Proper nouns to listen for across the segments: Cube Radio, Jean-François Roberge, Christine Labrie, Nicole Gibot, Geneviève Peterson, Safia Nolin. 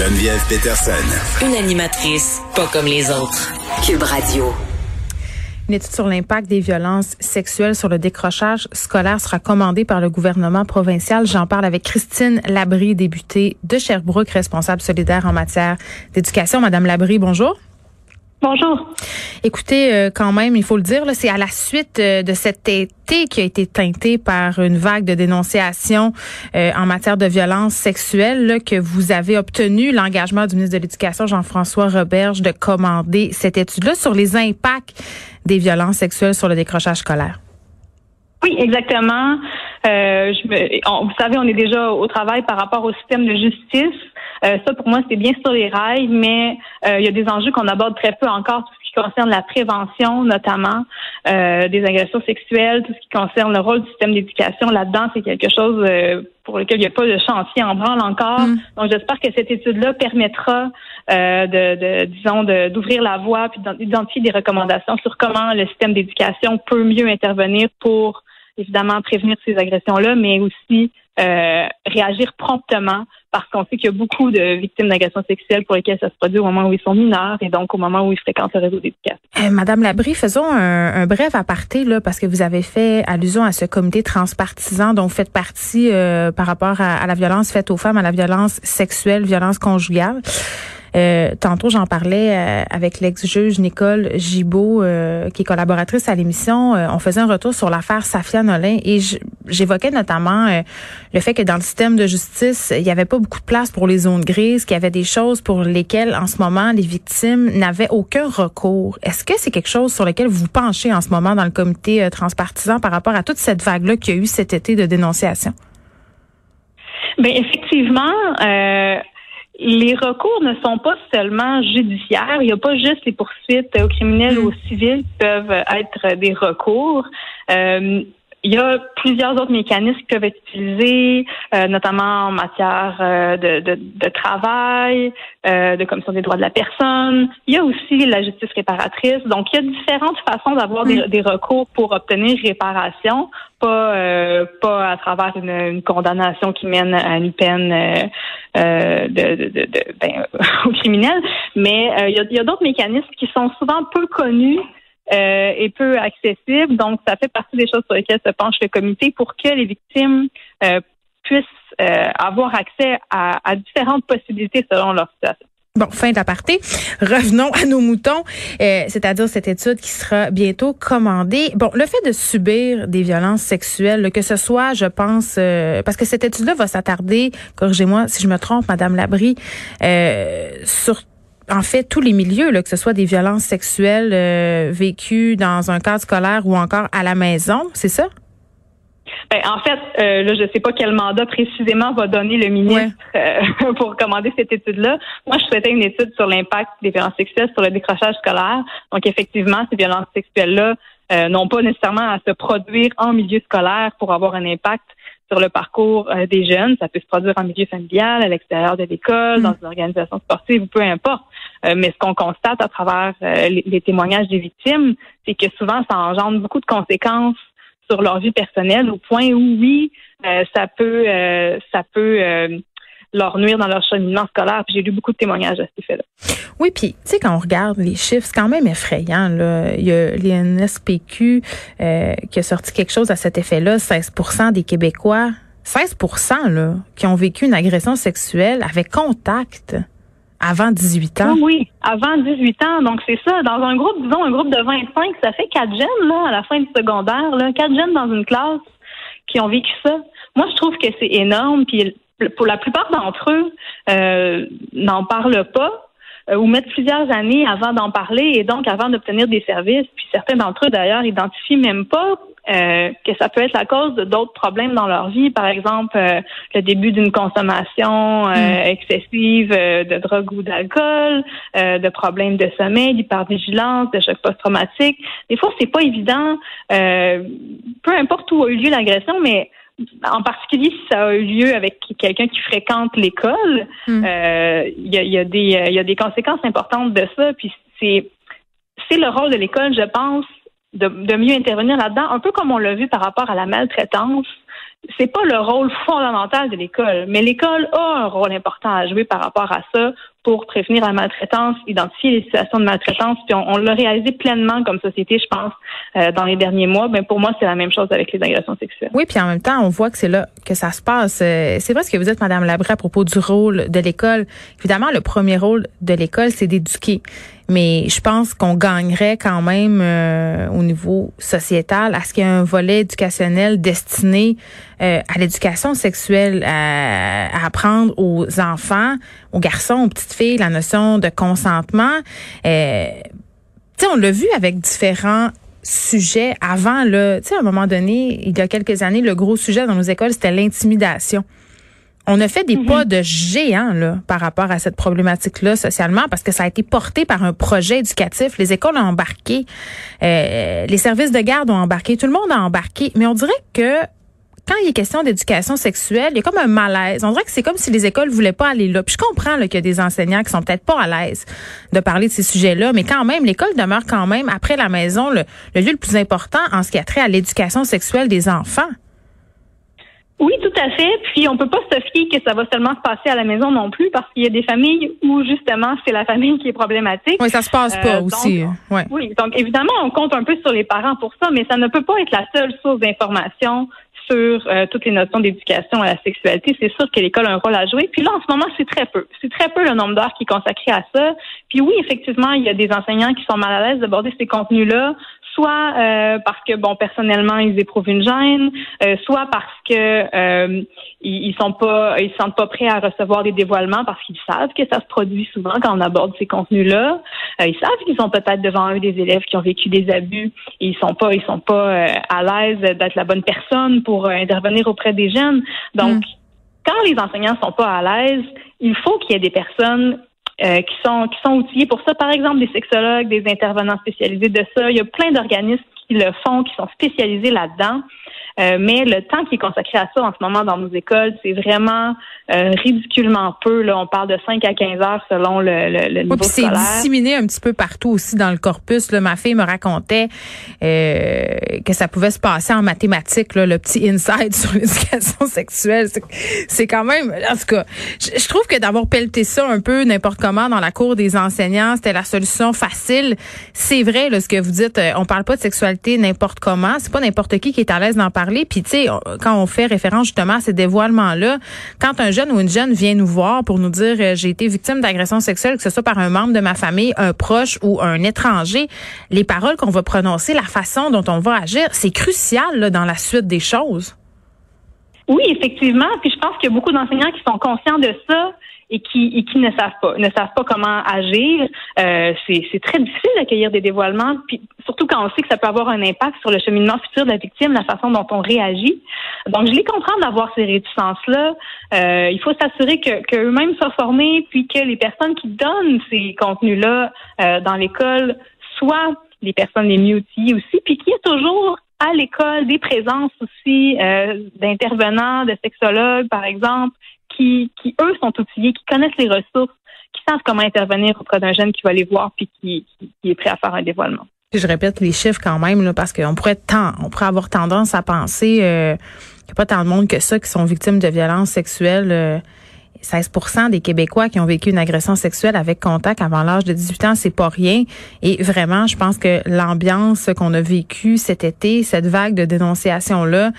Geneviève Peterson. Une animatrice pas comme les autres. Cube Radio. Une étude sur l'impact des violences sexuelles sur le décrochage scolaire sera commandée par le gouvernement provincial. J'en parle avec Christine Labrie, députée de Sherbrooke, responsable solidaire en matière d'éducation. Madame Labrie, bonjour. Bonjour. Écoutez, quand même, il faut le dire, là, c'est à la suite de cet été qui a été teinté par une vague de dénonciations en matière de violence sexuelle là, que vous avez obtenu l'engagement du ministre de l'Éducation, Jean-François Roberge, de commander cette étude-là sur les impacts des violences sexuelles sur le décrochage scolaire. Oui, exactement. Vous savez, on est déjà au travail par rapport au système de justice. Ça, pour moi, c'est bien sur les rails, mais il y a des enjeux qu'on aborde très peu encore, tout ce qui concerne la prévention, notamment des agressions sexuelles, tout ce qui concerne le rôle du système d'éducation. Là-dedans, c'est quelque chose pour lequel il n'y a pas de chantier en branle encore. Donc, j'espère que cette étude-là permettra d'ouvrir la voie puis d'identifier des recommandations sur comment le système d'éducation peut mieux intervenir pour évidemment prévenir ces agressions-là, mais aussi réagir promptement parce qu'on sait qu'il y a beaucoup de victimes d'agressions sexuelles pour lesquelles ça se produit au moment où ils sont mineurs et donc au moment où ils fréquentent le réseau d'éducation. Madame Labrie, faisons un bref aparté là parce que vous avez fait allusion à ce comité transpartisan dont vous faites partie par rapport à la violence faite aux femmes, à la violence sexuelle, violence conjugale. Tantôt, j'en parlais avec l'ex-juge Nicole Gibot, qui est collaboratrice à l'émission. On faisait un retour sur l'affaire Safia Nolin et j'évoquais notamment le fait que dans le système de justice, il n'y avait pas beaucoup de place pour les zones grises, qu'il y avait des choses pour lesquelles, en ce moment, les victimes n'avaient aucun recours. Est-ce que c'est quelque chose sur lequel vous penchez en ce moment dans le comité transpartisan par rapport à toute cette vague-là qu'il y a eu cet été de dénonciation? Bien, effectivement, les recours ne sont pas seulement judiciaires. Il n'y a pas juste les poursuites aux criminels ou aux civils qui peuvent être des recours. Il y a plusieurs autres mécanismes qui peuvent être utilisés, notamment en matière de travail, de commission des droits de la personne. Il y a aussi la justice réparatrice. Donc, il y a différentes façons d'avoir des recours pour obtenir réparation, pas à travers une condamnation qui mène à une peine au criminel. Mais il y a d'autres mécanismes qui sont souvent peu connus et peu accessible. Donc, ça fait partie des choses sur lesquelles se penche le comité pour que les victimes puissent avoir accès à différentes possibilités selon leur situation. Bon, fin d'aparté. Revenons à nos moutons, c'est-à-dire cette étude qui sera bientôt commandée. Bon, le fait de subir des violences sexuelles, que ce soit, je pense, parce que cette étude-là va s'attarder, corrigez-moi si je me trompe, Madame Labrie, sur en fait, tous les milieux, là, que ce soit des violences sexuelles vécues dans un cadre scolaire ou encore à la maison, c'est ça? Ben, en fait, là, je ne sais pas quel mandat précisément va donner le ministre pour commander cette étude-là. Moi, je souhaitais une étude sur l'impact des violences sexuelles sur le décrochage scolaire. Donc, effectivement, ces violences sexuelles-là n'ont pas nécessairement à se produire en milieu scolaire pour avoir un impact sur le parcours des jeunes. Ça peut se produire en milieu familial, à l'extérieur de l'école, dans une organisation sportive, ou peu importe. Mais ce qu'on constate à travers les témoignages des victimes, c'est que souvent, ça engendre beaucoup de conséquences sur leur vie personnelle, au point où, oui, ça peut leur nuire dans leur cheminement scolaire. Puis j'ai lu beaucoup de témoignages à cet effet-là. Oui, puis tu sais, quand on regarde les chiffres, c'est quand même effrayant, là. Il y a l'INSPQ qui a sorti quelque chose à cet effet-là. 16% des Québécois, 16% là, qui ont vécu une agression sexuelle avec contact avant 18 ans. Oui, avant 18 ans. Donc, c'est ça. Dans un groupe, disons, un groupe de 25, ça fait 4 jeunes, là, à la fin du secondaire, là. 4 jeunes dans une classe qui ont vécu ça. Moi, je trouve que c'est énorme, puis pour la plupart d'entre eux, n'en parlent pas ou mettent plusieurs années avant d'en parler et donc avant d'obtenir des services. Puis certains d'entre eux, d'ailleurs, identifient même pas que ça peut être la cause de d'autres problèmes dans leur vie, par exemple le début d'une consommation excessive de drogue ou d'alcool, de problèmes de sommeil, d'hypervigilance, de choc post-traumatique. Des fois, c'est pas évident, peu importe où a eu lieu l'agression, mais en particulier si ça a eu lieu avec quelqu'un qui fréquente l'école, il y a des conséquences importantes de ça. Puis c'est le rôle de l'école, je pense, de mieux intervenir là-dedans, un peu comme on l'a vu par rapport à la maltraitance. C'est pas le rôle fondamental de l'école, mais l'école a un rôle important à jouer par rapport à ça pour prévenir la maltraitance, identifier les situations de maltraitance, puis on l'a réalisé pleinement comme société, je pense, dans les derniers mois. Ben pour moi, c'est la même chose avec les agressions sexuelles. Oui, puis en même temps, on voit que c'est là que ça se passe. C'est vrai ce que vous dites, Madame Labrie, à propos du rôle de l'école. Évidemment, le premier rôle de l'école, c'est d'éduquer. Mais je pense qu'on gagnerait quand même au niveau sociétal à ce qu'il y ait un volet éducationnel destiné à l'éducation sexuelle, à apprendre aux enfants, aux garçons, aux petites filles, la notion de consentement. Tu sais, on l'a vu avec différents sujets avant, là. Tu sais, à un moment donné, il y a quelques années, le gros sujet dans nos écoles, c'était l'intimidation. On a fait des pas de géant là par rapport à cette problématique-là socialement parce que ça a été porté par un projet éducatif. Les écoles ont embarqué, les services de garde ont embarqué, tout le monde a embarqué. Mais on dirait que quand il est question d'éducation sexuelle, il y a comme un malaise. On dirait que c'est comme si les écoles voulaient pas aller là. Puis je comprends là, qu'il y a des enseignants qui sont peut-être pas à l'aise de parler de ces sujets-là, mais quand même, l'école demeure quand même, après la maison, le lieu le plus important en ce qui a trait à l'éducation sexuelle des enfants. Oui, tout à fait. Puis on peut pas se fier que ça va seulement se passer à la maison non plus, parce qu'il y a des familles où justement c'est la famille qui est problématique. Oui, ça se passe pas aussi. Donc, ouais. Oui, donc évidemment on compte un peu sur les parents pour ça, mais ça ne peut pas être la seule source d'information sur toutes les notions d'éducation à la sexualité. C'est sûr que l'école a un rôle à jouer. Puis là, en ce moment, c'est très peu. C'est très peu le nombre d'heures qui est consacré à ça. Puis oui, effectivement, il y a des enseignants qui sont mal à l'aise d'aborder ces contenus-là, soit parce que, bon, personnellement, ils éprouvent une gêne, soit parce que ils se sentent pas prêts à recevoir des dévoilements parce qu'ils savent que ça se produit souvent quand on aborde ces contenus-là. Ils savent qu'ils ont peut-être devant eux des élèves qui ont vécu des abus et ils sont pas à l'aise d'être la bonne personne pour intervenir auprès des jeunes. Donc, quand les enseignants sont pas à l'aise, il faut qu'il y ait des personnes qui sont outillés pour ça. Par exemple, des sexologues, des intervenants spécialisés de ça. Il y a plein d'organismes qui le font, qui sont spécialisés là-dedans. Mais le temps qui est consacré à ça en ce moment dans nos écoles, c'est vraiment ridiculement peu. Là, on parle de 5 à 15 heures selon le niveau scolaire. C'est disséminé un petit peu partout aussi dans le corpus. Là, ma fille me racontait que ça pouvait se passer en mathématiques, là, le petit insight sur l'éducation sexuelle. C'est quand même... En tout cas, je trouve que d'avoir pelleté ça un peu n'importe comment dans la cour des enseignants, c'était la solution facile. C'est vrai là, ce que vous dites, on parle pas de sexualité n'importe comment. C'est pas n'importe qui est à l'aise d'en parler. Puis, tu sais, quand on fait référence justement à ces dévoilements-là, quand un jeune ou une jeune vient nous voir pour nous dire « j'ai été victime d'agression sexuelle », que ce soit par un membre de ma famille, un proche ou un étranger, les paroles qu'on va prononcer, la façon dont on va agir, c'est crucial là, dans la suite des choses. Oui, effectivement. Puis je pense qu'il y a beaucoup d'enseignants qui sont conscients de ça et qui ne savent pas comment agir. C'est très difficile d'accueillir des dévoilements, puis surtout quand on sait que ça peut avoir un impact sur le cheminement futur de la victime, la façon dont on réagit. Donc, je les comprends d'avoir ces réticences-là. Il faut s'assurer que eux-mêmes soient formés, puis que les personnes qui donnent ces contenus-là dans l'école soient les personnes les mieux outillées aussi, puis qu'il y ait toujours à l'école des présences aussi d'intervenants, de sexologues, par exemple, qui eux sont outillés, qui connaissent les ressources, qui savent comment intervenir auprès d'un jeune qui va les voir puis qui est prêt à faire un dévoilement. Je répète les chiffres quand même là, parce qu'on pourrait avoir tendance à penser qu'il n'y a pas tant de monde que ça qui sont victimes de violences sexuelles. 16% des Québécois qui ont vécu une agression sexuelle avec contact avant l'âge de 18 ans, c'est pas rien. Et vraiment, je pense que l'ambiance qu'on a vécue cet été, cette vague de dénonciation-là,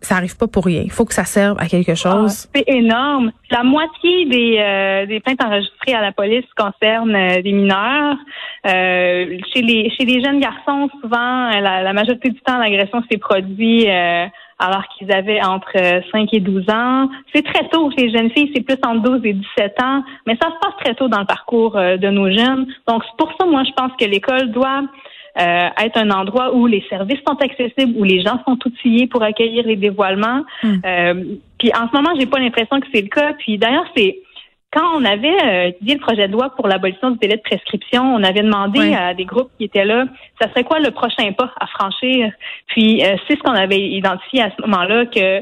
ça arrive pas pour rien. Il faut que ça serve à quelque chose. Ah, c'est énorme. La moitié des plaintes enregistrées à la police concernent des mineurs. Chez les jeunes garçons, souvent, la majorité du temps, l'agression s'est produite alors qu'ils avaient entre 5 et 12 ans. C'est très tôt. Chez les jeunes filles, c'est plus entre 12 et 17 ans. Mais ça se passe très tôt dans le parcours de nos jeunes. Donc, c'est pour ça, moi, je pense que l'école doit être un endroit où les services sont accessibles, où les gens sont outillés pour accueillir les dévoilements. Puis en ce moment, j'ai pas l'impression que c'est le cas. Puis d'ailleurs, c'est quand on avait dit le projet de loi pour l'abolition du délai de prescription, on avait demandé à des groupes qui étaient là, ça serait quoi le prochain pas à franchir? Puis c'est ce qu'on avait identifié à ce moment-là, que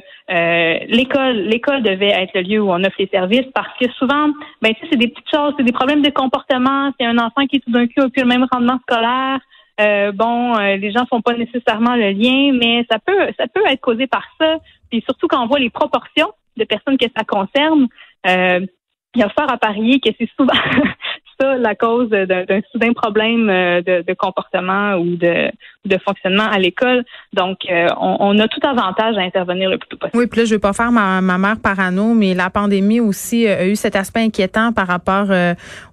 l'école devait être le lieu où on offre les services, parce que souvent, c'est des petites choses, c'est des problèmes de comportement, c'est un enfant qui tout d'un coup a plus le même rendement scolaire. Les gens font pas nécessairement le lien, mais ça peut être causé par ça. Puis surtout quand on voit les proportions de personnes que ça concerne, il y a fort à parier que c'est souvent ça la cause d'un soudain problème de comportement ou de fonctionnement à l'école. Donc, on a tout avantage à intervenir le plus tôt possible. Oui, puis là, je ne veux pas faire ma mère parano, mais la pandémie aussi a eu cet aspect inquiétant par rapport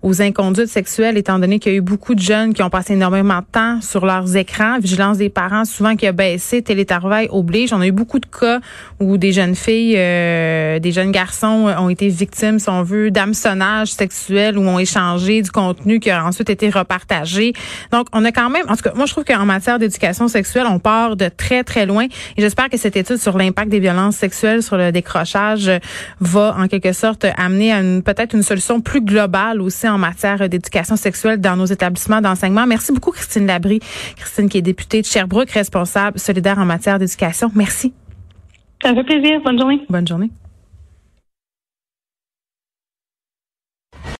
aux inconduites sexuelles, étant donné qu'il y a eu beaucoup de jeunes qui ont passé énormément de temps sur leurs écrans. Vigilance des parents, souvent qui a baissé, télétravail oblige. On a eu beaucoup de cas où des jeunes filles, des jeunes garçons ont été victimes, si on veut, d'hameçonnage sexuel, où ont échangé du contenu qui a ensuite été repartagé. Donc, on a quand même, en tout cas, moi, je trouve qu'en matière d'éducation sexuelle, on part de très, très loin. Et j'espère que cette étude sur l'impact des violences sexuelles sur le décrochage va, en quelque sorte, amener à peut-être une solution plus globale aussi en matière d'éducation sexuelle dans nos établissements d'enseignement. Merci beaucoup, Christine Labrie. Christine, qui est députée de Sherbrooke, responsable solidaire en matière d'éducation. Merci. Ça me fait plaisir. Bonne journée. Bonne journée.